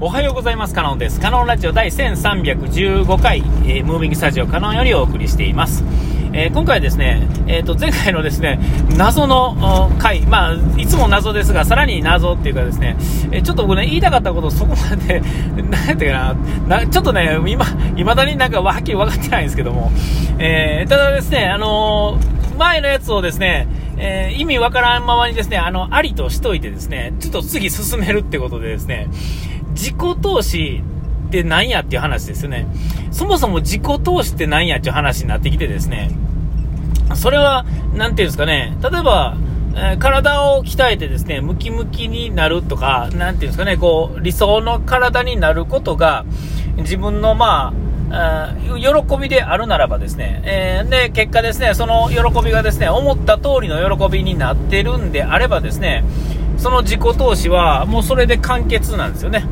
おはようございます。カノンです。カノンラジオ第1315回、ムービングスタジオカノンよりお送りしています。今回はですね、前回のですね謎の回、いつも謎ですがさらに謎っていうかですね、ちょっと僕ね言いたかったことそこまでちょっとね未だになんかはっきり分かってないんですけども、ただですね前のやつをですね意味わからんままにですねありとしといてですねちょっと次進めるってことでですね自己投資ってなんやっていう話ですよね。そもそも自己投資ってなんやっていう話になってきてですね、それはなんていうんですかね、例えば体を鍛えてですねムキムキになるとかなんていうんですかね、こう理想の体になることが自分の喜びであるならばですね、で結果ですねその喜びがですね思った通りの喜びになってるんであればですねその自己投資はもうそれで完結なんですよね。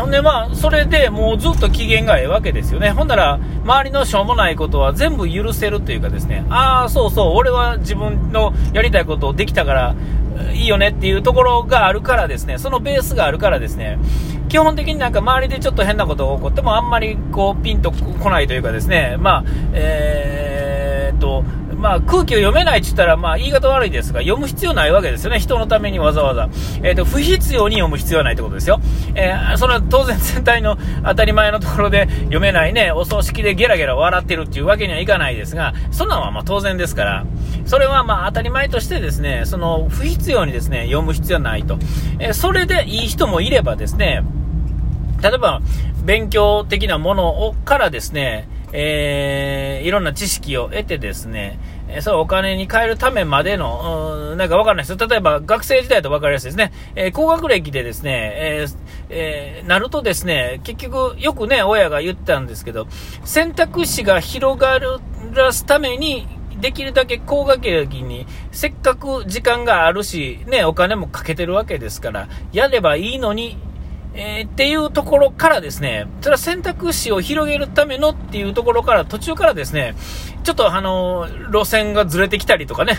ほんでそれでもうずっと機嫌がいいわけですよね。ほんなら周りのしょうもないことは全部許せるというかですね、俺は自分のやりたいことをできたからいいよねっていうところがあるからですね、そのベースがあるからですね基本的になんか周りでちょっと変なことが起こってもあんまりこうピンとこないというかですね、空気を読めないって言ったら言い方悪いですが読む必要ないわけですよね。人のためにわざわざ、不必要に読む必要はないってことですよ。それは当然全体の当たり前のところで読めないねお葬式でゲラゲラ笑ってるっていうわけにはいかないですが、そんなのは当然ですから、それは当たり前としてですねその不必要にですね読む必要はないと、それでいい人もいればですね、例えば勉強的なものからですねいろんな知識を得てですね、それをお金に変えるためまでのなんかわからないです。例えば学生時代と分かりやすいですね。高学歴でですね、なるとですね、結局よくね親が言ったんですけど、選択肢が広がらすためにできるだけ高学歴にせっかく時間があるしねお金もかけてるわけですからやればいいのに。っていうところからですね、それは選択肢を広げるためのっていうところから途中からですねちょっと路線がずれてきたりとかね、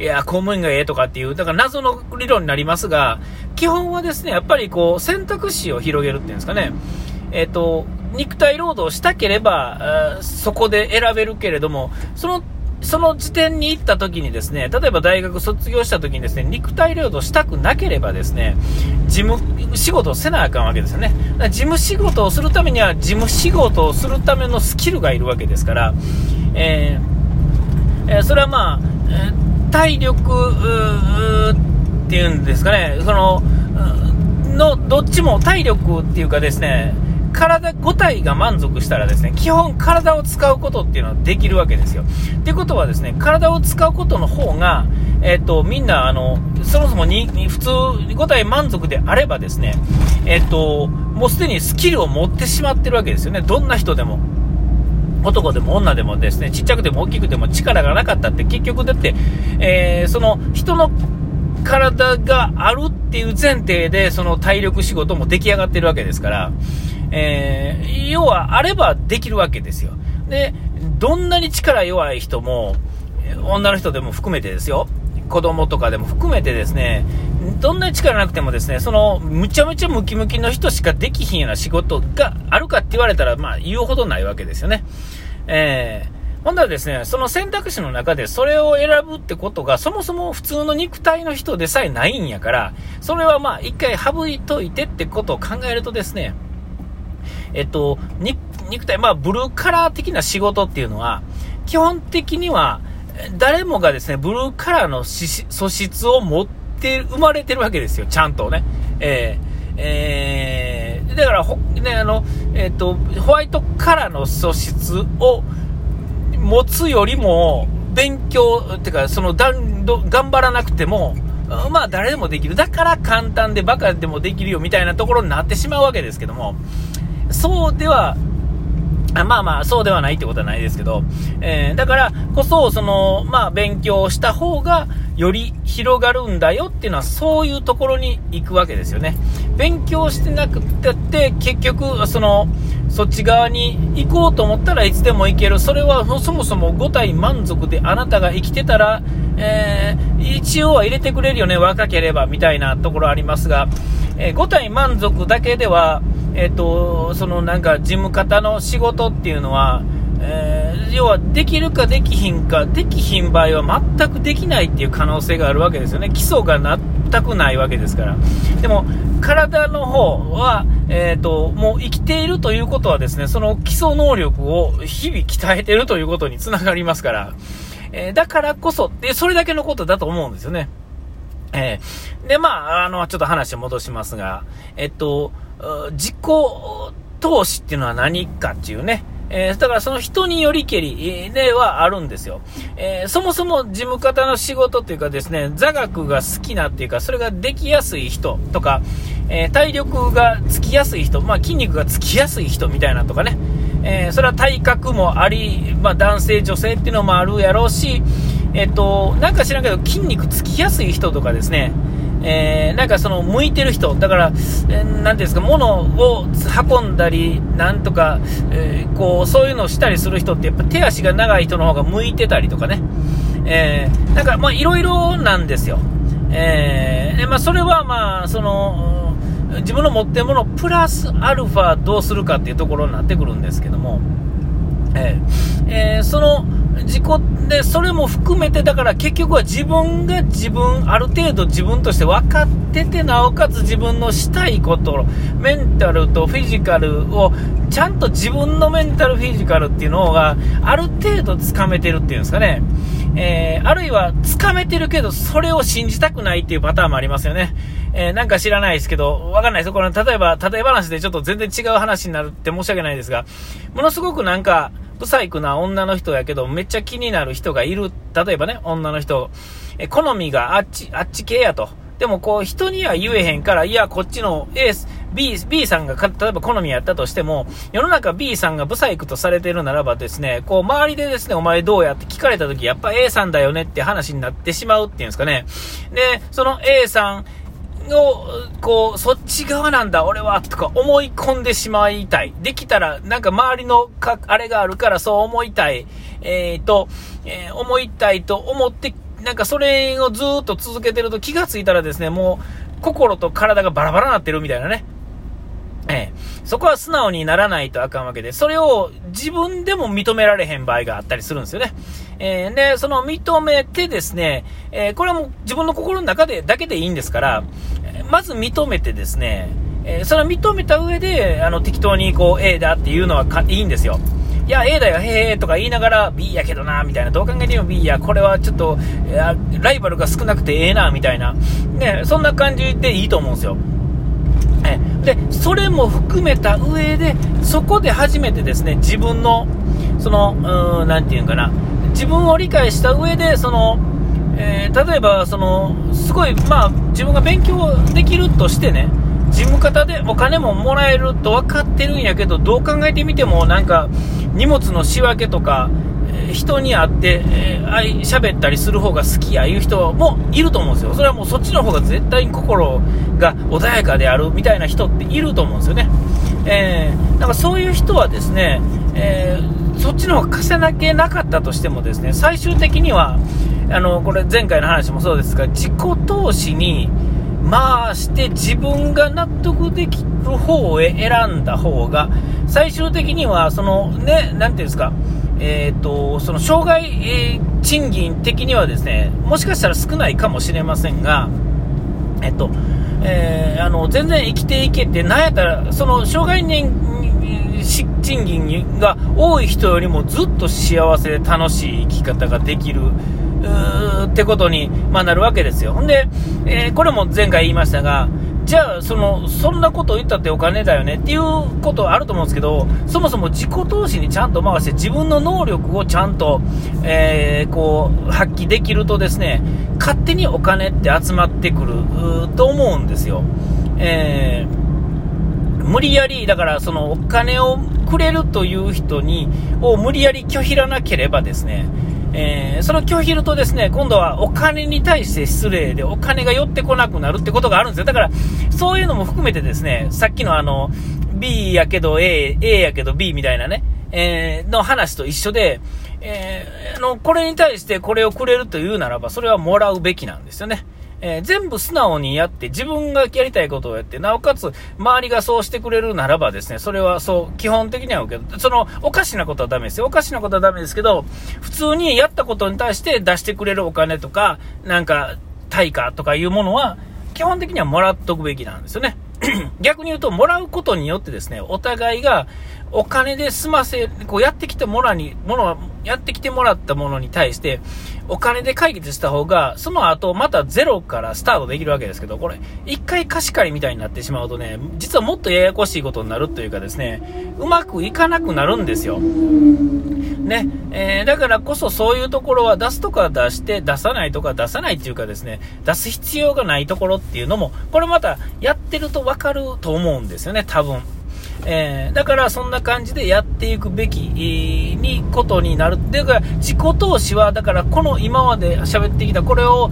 いや公務員がええとかっていうだから謎の理論になりますが、基本はですねやっぱりこう選択肢を広げるっていうんですかね、肉体労働したければそこで選べるけれどもその時点に行った時にですね、例えば大学卒業した時にですね、肉体労働したくなければですね、事務仕事をせなあかんわけですよね。事務仕事をするためには、事務仕事をするためのスキルがいるわけですから、それは体力っていうんですかね、どっちも体力っていうかですね、体5体が満足したらですね基本体を使うことっていうのはできるわけですよ。っていうことはですね体を使うことの方が、みんなそもそも普通5体満足であればですね、もうすでにスキルを持ってしまってるわけですよね。どんな人でも男でも女でもですねちっちゃくても大きくても力がなかったって結局だって、その人の体があるっていう前提でその体力仕事も出来上がってるわけですから、要はあればできるわけですよ。で、どんなに力弱い人も女の人でも含めてですよ、子供とかでも含めてですねどんなに力なくてもですねそのむちゃむちゃムキムキの人しかできひんような仕事があるかって言われたら言うほどないわけですよね。ほんだらですねその選択肢の中でそれを選ぶってことがそもそも普通の肉体の人でさえないんやから、それは一回省いといてってことを考えるとですね肉体、ブルーカラー的な仕事っていうのは基本的には誰もがですねブルーカラーの素質を持って生まれてるわけですよ、ちゃんとね。だからホワイトカラーの素質を持つよりも勉強っていうか頑張らなくても誰でもできる、だから簡単でバカでもできるよみたいなところになってしまうわけですけども、そうではないってことはないですけど、だからこそ勉強した方がより広がるんだよっていうのはそういうところに行くわけですよね。勉強してなくたって結局そっち側に行こうと思ったらいつでも行ける。それはそもそも5体満足であなたが生きてたら、一応は入れてくれるよね、若ければみたいなところありますが、5体満足だけでは、そのなんか事務方の仕事っていうのは、要はできるかできひんか、できひん場合は全くできないっていう可能性があるわけですよね。基礎が全くないわけですから。でも体の方は、もう生きているということはですね、その基礎能力を日々鍛えているということにつながりますから、だからこそってそれだけのことだと思うんですよね。でまあ、ちょっと話を戻しますが、自己投資っていうのは何かっていうね、だからその人によりけりではあるんですよ。そもそも事務方の仕事というかですね、座学が好きなっていうか、それができやすい人とか、体力がつきやすい人、まあ、筋肉がつきやすい人みたいなとかね、それは体格もあり、まあ、男性女性っていうのもあるやろうし、なんか知らんけど筋肉つきやすい人とかですね、なんかその向いてる人だから、なんですか、物を運んだりなんとか、こうそういうのをしたりする人ってやっぱ手足が長い人の方が向いてたりとかね、なんかまあいろいろなんですよ。まあ、それはまあその自分の持ってるものプラスアルファどうするかっていうところになってくるんですけども、その自己でそれも含めて、だから結局は自分がある程度自分として分かってて、なおかつ自分のしたいこと、メンタルとフィジカルをちゃんと自分のメンタルフィジカルっていうのがある程度つかめてるっていうんですかね、あるいはつかめてるけどそれを信じたくないっていうパターンもありますよね。なんか知らないですけど、わかんないです。これ例え話でちょっと全然違う話になるって申し訳ないですが、ものすごくなんか不細工な女の人やけどめっちゃ気になる人がいる。例えばね、女の人、好みがあっち系やと。でもこう人には言えへんから、いやこっちの B さんが例えば好みやったとしても、世の中 B さんがブサイクとされているならばですね、こう周りでですね、お前どうやって聞かれた時、やっぱ A さんだよねって話になってしまうっていうんですかね。でその A さんをこうそっち側なんだ俺はとか思い込んでしまいたい、できたらなんか周りのあれがあるからそう思いたい、思いたいと思って、なんかそれをずっと続けてると気がついたらですね、もう心と体がバラバラになってるみたいなね、そこは素直にならないとあかんわけで、それを自分でも認められへん場合があったりするんですよね。でその認めてですね、これはもう自分の心の中でだけでいいんですから、まず認めてですね、それを認めた上で適当にこう A だっていうのはいいんですよ。いや A だよへーとか言いながら B やけどなみたいな、どう考えても B や、これはちょっとライバルが少なくてええなみたいな、ね、そんな感じでいいと思うんですよ。でそれも含めた上で、そこで初めてですね、自分のそのなんていうかな、自分を理解した上で、その、例えばそのすごい、まあ、自分が勉強できるとしてね、事務方でお金ももらえると分かってるんやけど、どう考えてみてもなんか荷物の仕分けとか、人に会って喋ったりする方が好きやいう人もいると思うんですよ。それはもうそっちの方が絶対に心が穏やかであるみたいな人っていると思うんですよね。だからそういう人はですね、そっちの方が重なけなかったとしてもですね、最終的にはこれ前回の話もそうですが、自己投資に回して自分が納得できる方へ選んだ方が、最終的にはそのね、なんていうんですか、その障害、賃金的にはですね、もしかしたら少ないかもしれませんが、全然生きていけて、なんやったらその障害賃金が多い人よりもずっと幸せで楽しい生き方ができるってことに、まあ、なるわけですよ。ほんで、これも前回言いましたが、じゃあそんなこと言ったってお金だよねっていうことはあると思うんですけど、そもそも自己投資にちゃんと回して自分の能力をちゃんと、こう発揮できるとですね、勝手にお金って集まってくると思うんですよ。無理やりだからそのお金をくれるという人を無理やり拒否らなければですね、それを拒否るとですね、今度はお金に対して失礼でお金が寄ってこなくなるってことがあるんですよ。だからそういうのも含めてですね、さっきのB やけど A やけど B みたいなね、の話と一緒で、これに対してこれをくれるというならば、それはもらうべきなんですよね。全部素直にやって自分がやりたいことをやって、なおかつ周りがそうしてくれるならばですね、それはそう基本的には受け、そのおかしなことはダメですよ、おかしなことはダメですけど、普通にやったことに対して出してくれるお金とかなんか対価とかいうものは基本的にはもらっとくべきなんですよね。逆に言うと、もらうことによってですね、お互いがお金で済ませ、こうやってきてもらに、もの、やってきてもらったものに対して、お金で解決した方が、その後またゼロからスタートできるわけですけど、これ、一回貸し借りみたいになってしまうとね、実はもっとややこしいことになるというかですね、うまくいかなくなるんですよ。ね、だからこそそういうところは出すとか出して出さないとか出さないっていうかですね、出す必要がないところっていうのも、これまたやってると分かると思うんですよね、多分。だからそんな感じでやっていくべきにことになるっていうか、自己投資はだからこの今まで喋ってきたこれを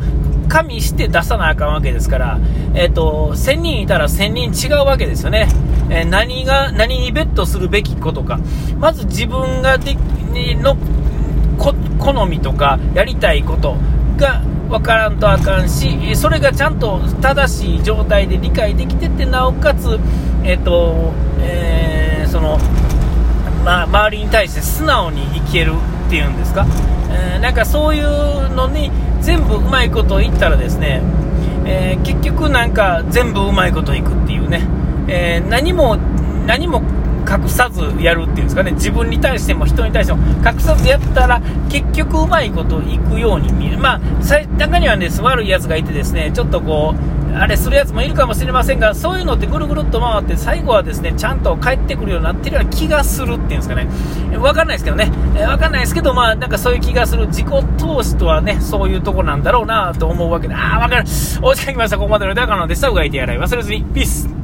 加味して出さなあかんわけですから、1000人いたら1000人違うわけですよね。何にベットするべきことか、まず自分がの好みとかやりたいことが分からんとあかんし、それがちゃんと正しい状態で理解できてて、なおかつ、周りに対して素直に生きるっていうんですか、なんかそういうのに全部うまいこと言ったらですね、結局なんか全部うまいこといくっていうね、何も隠さずやるっていうんですかね、自分に対しても人に対しても隠さずやったら結局うまいこといくように見える。まあ中にはね、悪いやつがいてですね、ちょっとこうあれするやつもいるかもしれませんが、そういうのってぐるぐるっと回って最後はですね、ちゃんと帰ってくるようになってるような気がするっていうんですかね、わかんないですけどね、わかんないですけど、まあなんかそういう気がする。自己投資とはね、そういうとこなんだろうなと思うわけで、わかる。お時間きました。ここまでのだからのでした。うがいてやらい忘れずにピース。